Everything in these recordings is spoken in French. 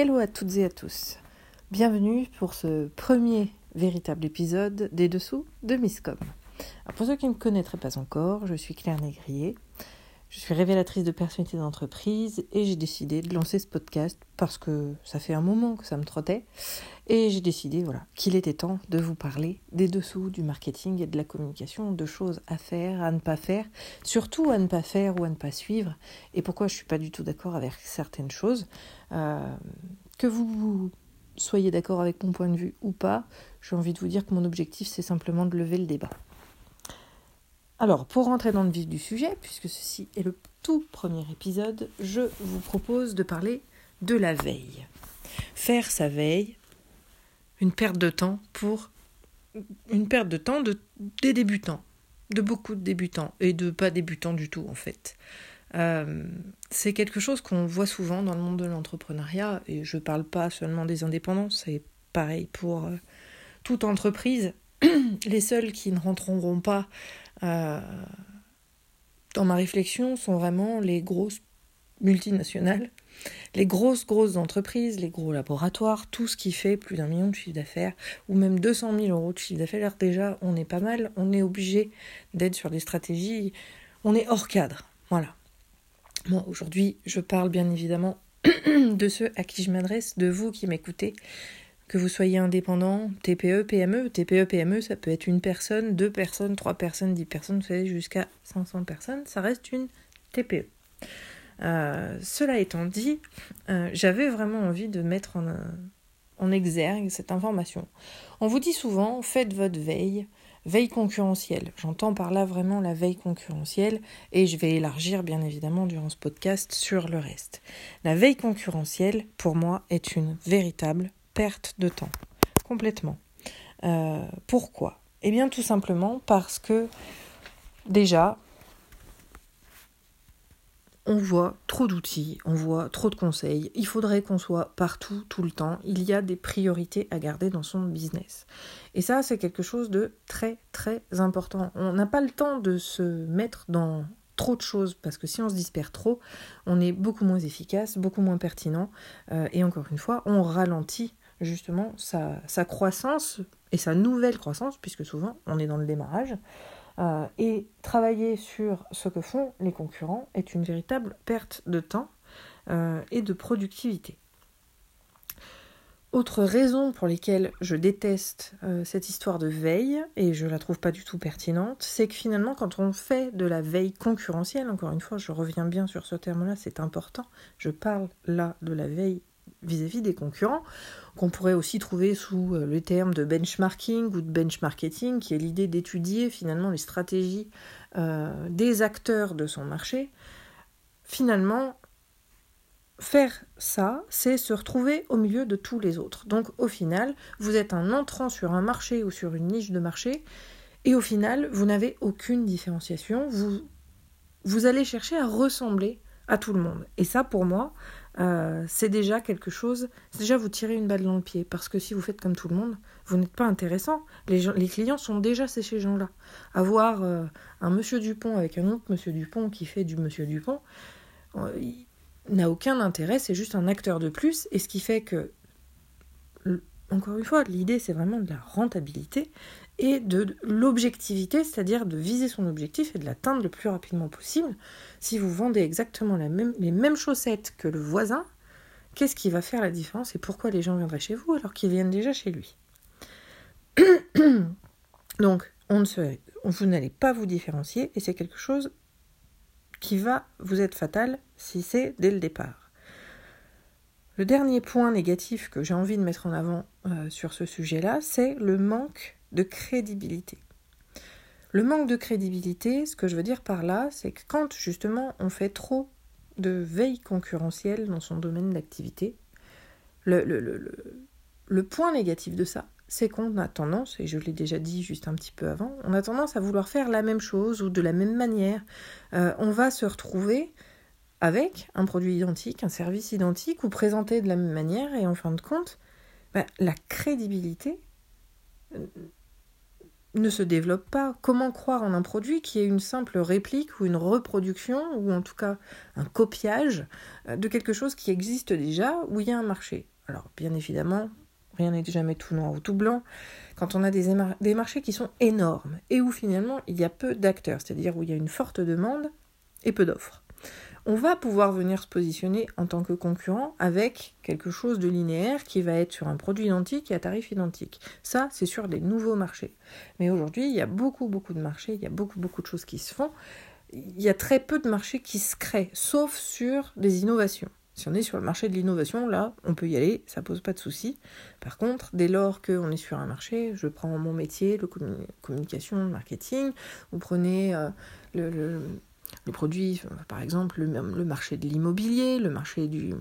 Hello à toutes et à tous, bienvenue pour ce premier véritable épisode des dessous de Miss Com. Alors pour ceux qui ne me connaîtraient pas encore, je suis Claire Négrier, je suis révélatrice de personnalité d'entreprise et j'ai décidé de lancer ce podcast parce que ça fait un moment que ça me trottait et j'ai décidé qu'il était temps de vous parler des dessous du marketing et de la communication, de choses à faire, à ne pas faire, surtout à ne pas faire ou à ne pas suivre et pourquoi je ne suis pas du tout d'accord avec certaines choses. Que vous soyez d'accord avec mon point de vue ou pas, j'ai envie de vous dire que mon objectif, c'est simplement de lever le débat. Alors, pour rentrer dans le vif du sujet, puisque ceci est le tout premier épisode, je vous propose de parler de la veille. Faire sa veille, une perte de temps des débutants, de beaucoup de débutants et de pas débutants du tout en fait. C'est quelque chose qu'on voit souvent dans le monde de l'entrepreneuriat et je ne parle pas seulement des indépendants, c'est pareil pour toute entreprise. Les seuls qui ne rentreront pas dans ma réflexion sont vraiment les grosses multinationales, les grosses entreprises, les gros laboratoires, tout ce qui fait plus d'1 million de chiffre d'affaires ou même 200 000 € de chiffre d'affaires. Déjà, on est pas mal, on est obligé d'être sur des stratégies, on est hors cadre. Voilà. Bon, aujourd'hui, je parle bien évidemment de ceux à qui je m'adresse, de vous qui m'écoutez, que vous soyez indépendant, TPE, PME. TPE, PME, ça peut être 1 personne, 2 personnes, 3 personnes, 10 personnes, vous savez, jusqu'à 500 personnes, ça reste une TPE. Cela étant dit, j'avais vraiment envie de mettre en exergue cette information. On vous dit souvent, faites votre veille concurrentielle. J'entends par là vraiment la veille concurrentielle et je vais élargir bien évidemment durant ce podcast sur le reste. La veille concurrentielle, pour moi, est une véritable perte de temps, complètement. Pourquoi ? Eh bien tout simplement parce que déjà, on voit trop d'outils, on voit trop de conseils. Il faudrait qu'on soit partout, tout le temps. Il y a des priorités à garder dans son business. Et ça, c'est quelque chose de très, très important. On n'a pas le temps de se mettre dans trop de choses, parce que si on se disperse trop, on est beaucoup moins efficace, beaucoup moins pertinent. Et encore une fois, on ralentit justement sa croissance et sa nouvelle croissance, puisque souvent, on est dans le démarrage. Et travailler sur ce que font les concurrents est une véritable perte de temps et de productivité. Autre raison pour laquelle je déteste cette histoire de veille, et je la trouve pas du tout pertinente, c'est que finalement quand on fait de la veille concurrentielle, encore une fois je reviens bien sur ce terme-là, c'est important, je parle là de la veille vis-à-vis des concurrents, qu'on pourrait aussi trouver sous le terme de benchmarking ou de benchmarketing, qui est l'idée d'étudier finalement les stratégies des acteurs de son marché. Finalement, faire ça, c'est se retrouver au milieu de tous les autres. Donc au final, vous êtes un entrant sur un marché ou sur une niche de marché, et au final, vous n'avez aucune différenciation, vous allez chercher à ressembler à tout le monde. Et ça, pour moi, c'est déjà quelque chose, c'est déjà vous tirer une balle dans le pied, parce que si vous faites comme tout le monde, vous n'êtes pas intéressant. Les clients sont déjà ces gens-là. Avoir un monsieur Dupont avec un autre monsieur Dupont qui fait du monsieur Dupont, il n'a aucun intérêt, c'est juste un acteur de plus, et ce qui fait que, encore une fois, l'idée c'est vraiment de la rentabilité et de l'objectivité, c'est-à-dire de viser son objectif et de l'atteindre le plus rapidement possible. Si vous vendez exactement les mêmes chaussettes que le voisin, qu'est-ce qui va faire la différence et pourquoi les gens viendraient chez vous alors qu'ils viennent déjà chez lui ? Donc, vous n'allez pas vous différencier et c'est quelque chose qui va vous être fatal si c'est dès le départ. Le dernier point négatif que j'ai envie de mettre en avant sur ce sujet-là, c'est le manque de crédibilité. Le manque de crédibilité, ce que je veux dire par là, c'est que quand justement on fait trop de veille concurrentielle dans son domaine d'activité, le point négatif de ça, c'est qu'on a tendance, et je l'ai déjà dit juste un petit peu avant, on a tendance à vouloir faire la même chose ou de la même manière. On va se retrouver avec un produit identique, un service identique, ou présenté de la même manière, et en fin de compte, la crédibilité ne se développe pas. Comment croire en un produit qui est une simple réplique ou une reproduction, ou en tout cas un copiage de quelque chose qui existe déjà, où il y a un marché ? Alors bien évidemment, rien n'est jamais tout noir ou tout blanc, quand on a des marchés qui sont énormes et où finalement il y a peu d'acteurs, c'est-à-dire où il y a une forte demande et peu d'offres. On va pouvoir venir se positionner en tant que concurrent avec quelque chose de linéaire qui va être sur un produit identique et à tarif identique. Ça, c'est sur des nouveaux marchés. Mais aujourd'hui, il y a beaucoup de marchés, il y a beaucoup de choses qui se font. Il y a très peu de marchés qui se créent, sauf sur des innovations. Si on est sur le marché de l'innovation, là, on peut y aller, ça pose pas de souci. Par contre, dès lors qu'on est sur un marché, je prends mon métier, le communication, le marketing, vous prenez les produits, par exemple, le marché de l'immobilier, le marché du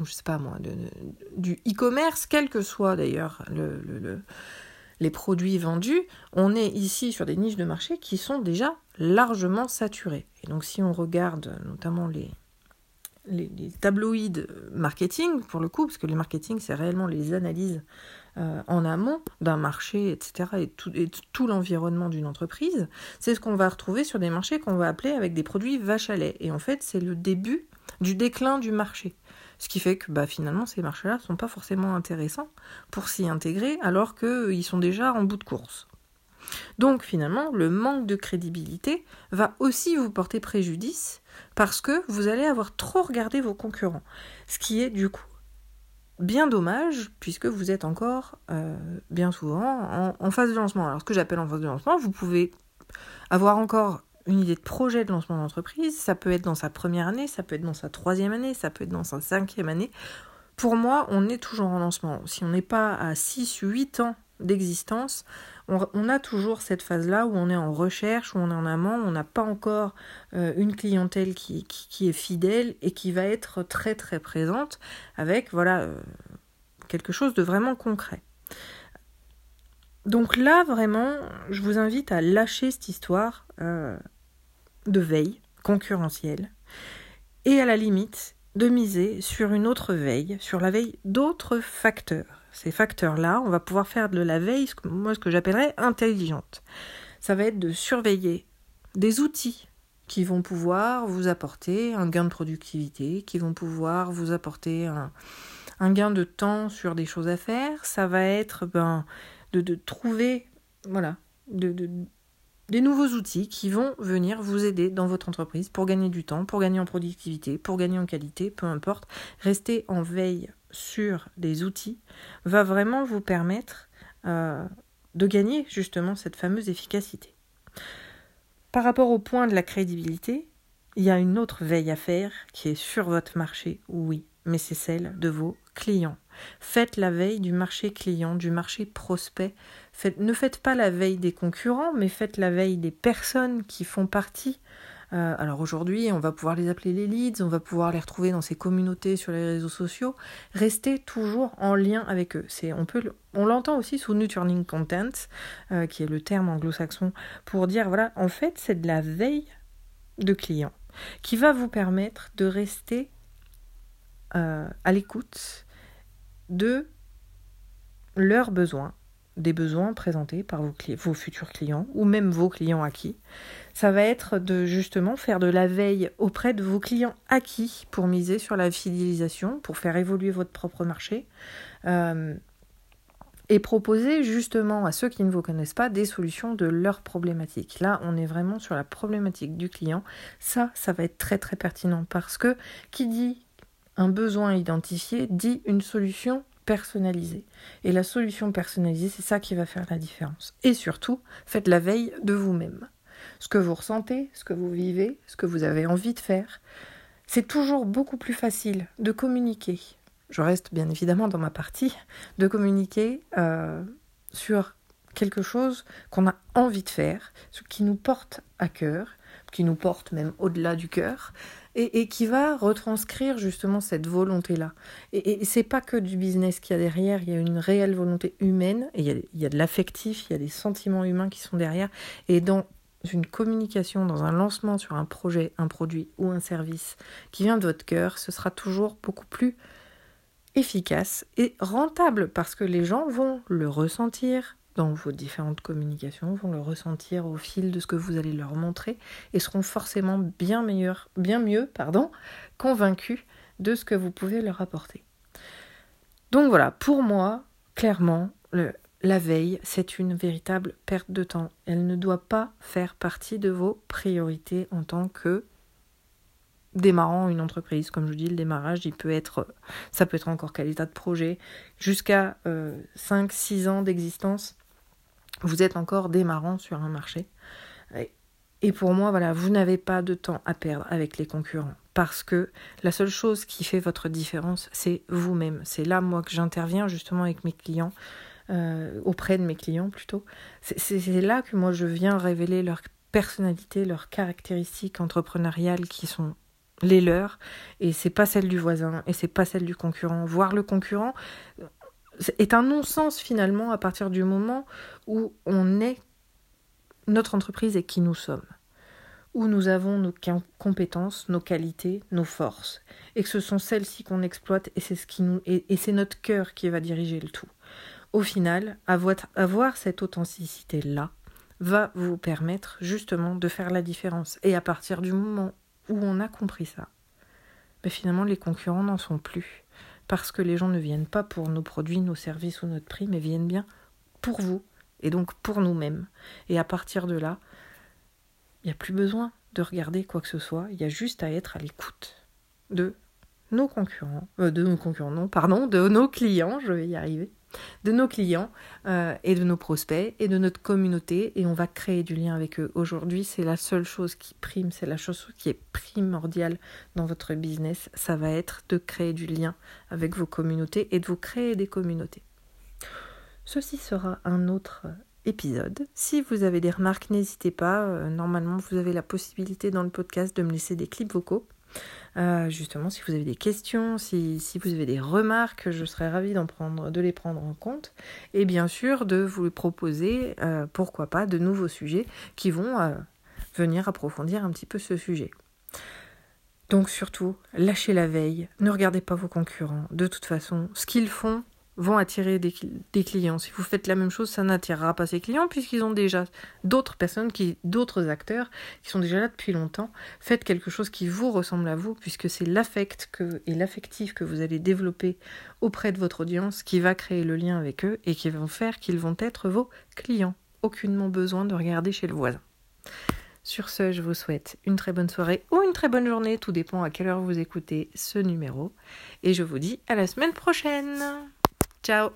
e-commerce, quel que soit d'ailleurs les produits vendus, on est ici sur des niches de marché qui sont déjà largement saturées. Et donc, si on regarde notamment les tabloïds marketing, pour le coup, parce que le marketing, c'est réellement les analyses en amont d'un marché, etc., et tout l'environnement d'une entreprise, c'est ce qu'on va retrouver sur des marchés qu'on va appeler avec des produits vache à lait. Et en fait, c'est le début du déclin du marché. Ce qui fait que finalement, ces marchés-là ne sont pas forcément intéressants pour s'y intégrer, alors qu'ils sont déjà en bout de course. Donc finalement, le manque de crédibilité va aussi vous porter préjudice parce que vous allez avoir trop regardé vos concurrents. Ce qui est du coup bien dommage puisque vous êtes encore bien souvent en phase de lancement. Alors ce que j'appelle en phase de lancement, vous pouvez avoir encore une idée de projet de lancement d'entreprise. Ça peut être dans sa première année, ça peut être dans sa troisième année, ça peut être dans sa cinquième année. Pour moi, on est toujours en lancement. Si on n'est pas à 6-8 ans d'existence, on a toujours cette phase-là où on est en recherche, où on est en amont, on n'a pas encore une clientèle qui est fidèle et qui va être très très présente avec quelque chose de vraiment concret. Donc là, vraiment, je vous invite à lâcher cette histoire de veille concurrentielle et à la limite de miser sur une autre veille, sur la veille d'autres facteurs. Ces facteurs-là, on va pouvoir faire de la veille, ce que j'appellerais intelligente. Ça va être de surveiller des outils qui vont pouvoir vous apporter un gain de productivité, qui vont pouvoir vous apporter un gain de temps sur des choses à faire. Ça va être de trouver des nouveaux outils qui vont venir vous aider dans votre entreprise pour gagner du temps, pour gagner en productivité, pour gagner en qualité, peu importe. Rester en veille sur des outils va vraiment vous permettre de gagner justement cette fameuse efficacité. Par rapport au point de la crédibilité, il y a une autre veille à faire qui est sur votre marché, oui, mais c'est celle de vos clients. Faites la veille du marché client, du marché prospect. Ne faites pas la veille des concurrents, mais faites la veille des personnes qui font partie. Alors aujourd'hui, on va pouvoir les appeler les leads, on va pouvoir les retrouver dans ces communautés sur les réseaux sociaux. Restez toujours en lien avec eux. On l'entend aussi sous nurturing content, qui est le terme anglo-saxon, pour dire, en fait, c'est de la veille de clients qui va vous permettre de rester à l'écoute de leurs besoins, des besoins présentés par vos futurs clients ou même vos clients acquis. Ça va être de justement faire de la veille auprès de vos clients acquis pour miser sur la fidélisation, pour faire évoluer votre propre marché et proposer justement à ceux qui ne vous connaissent pas des solutions de leurs problématiques. Là, on est vraiment sur la problématique du client. Ça va être très très pertinent parce que qui dit un besoin identifié dit une solution personnalisée. Et la solution personnalisée, c'est ça qui va faire la différence. Et surtout, faites la veille de vous-même. Ce que vous ressentez, ce que vous vivez, ce que vous avez envie de faire, c'est toujours beaucoup plus facile de communiquer. Je reste bien évidemment dans ma partie de communiquer sur quelque chose qu'on a envie de faire, ce qui nous porte à cœur, qui nous porte même au-delà du cœur, et qui va retranscrire justement cette volonté-là. Et c'est pas que du business qu'il y a derrière, il y a une réelle volonté humaine, et il y a de l'affectif, il y a des sentiments humains qui sont derrière, et dans une communication, dans un lancement sur un projet, un produit ou un service qui vient de votre cœur, ce sera toujours beaucoup plus efficace et rentable parce que les gens vont le ressentir, dans vos différentes communications vont le ressentir au fil de ce que vous allez leur montrer et seront forcément bien mieux convaincus de ce que vous pouvez leur apporter. Donc voilà, pour moi, clairement, la veille, c'est une véritable perte de temps. Elle ne doit pas faire partie de vos priorités en tant que démarrant une entreprise. Comme je dis, le démarrage, ça peut être encore qu'à l'état de projet. Jusqu'à 5-6 ans d'existence, vous êtes encore démarrant sur un marché. Et pour moi, voilà, vous n'avez pas de temps à perdre avec les concurrents. Parce que la seule chose qui fait votre différence, c'est vous-même. C'est là, moi, que j'interviens justement avec mes clients, auprès de mes clients plutôt. C'est là que moi, je viens révéler leur personnalité, leurs caractéristiques entrepreneuriales qui sont les leurs. Et c'est pas celle du voisin, et c'est pas celle du concurrent. Voir le concurrent est un non-sens finalement à partir du moment où on est notre entreprise et qui nous sommes. Où nous avons nos compétences, nos qualités, nos forces, et que ce sont celles-ci qu'on exploite, et c'est notre cœur qui va diriger le tout. Au final, avoir cette authenticité-là va vous permettre justement de faire la différence. Et à partir du moment où on a compris ça, finalement les concurrents n'en sont plus, parce que les gens ne viennent pas pour nos produits, nos services ou notre prix, mais viennent bien pour vous, et donc pour nous-mêmes. Et à partir de là, il n'y a plus besoin de regarder quoi que ce soit, il y a juste à être à l'écoute de nos clients, de nos clients et de nos prospects et de notre communauté, et on va créer du lien avec eux. Aujourd'hui, c'est la seule chose qui prime, c'est la chose qui est primordiale dans votre business, ça va être de créer du lien avec vos communautés et de vous créer des communautés. Ceci sera un autre épisode. Si vous avez des remarques, n'hésitez pas. Normalement, vous avez la possibilité dans le podcast de me laisser des clips vocaux. Justement, si vous avez des questions, si vous avez des remarques, je serais ravie de les prendre en compte. Et bien sûr, de vous proposer, pourquoi pas, de nouveaux sujets qui vont venir approfondir un petit peu ce sujet. Donc surtout, lâchez la veille. Ne regardez pas vos concurrents. De toute façon, ce qu'ils font vont attirer des clients. Si vous faites la même chose, ça n'attirera pas ces clients puisqu'ils ont déjà d'autres acteurs qui sont déjà là depuis longtemps. Faites quelque chose qui vous ressemble à vous, puisque c'est l'affectif que vous allez développer auprès de votre audience qui va créer le lien avec eux et qui vont faire qu'ils vont être vos clients. Aucunement besoin de regarder chez le voisin. Sur ce, je vous souhaite une très bonne soirée ou une très bonne journée, tout dépend à quelle heure vous écoutez ce numéro. Et je vous dis à la semaine prochaine. Ciao.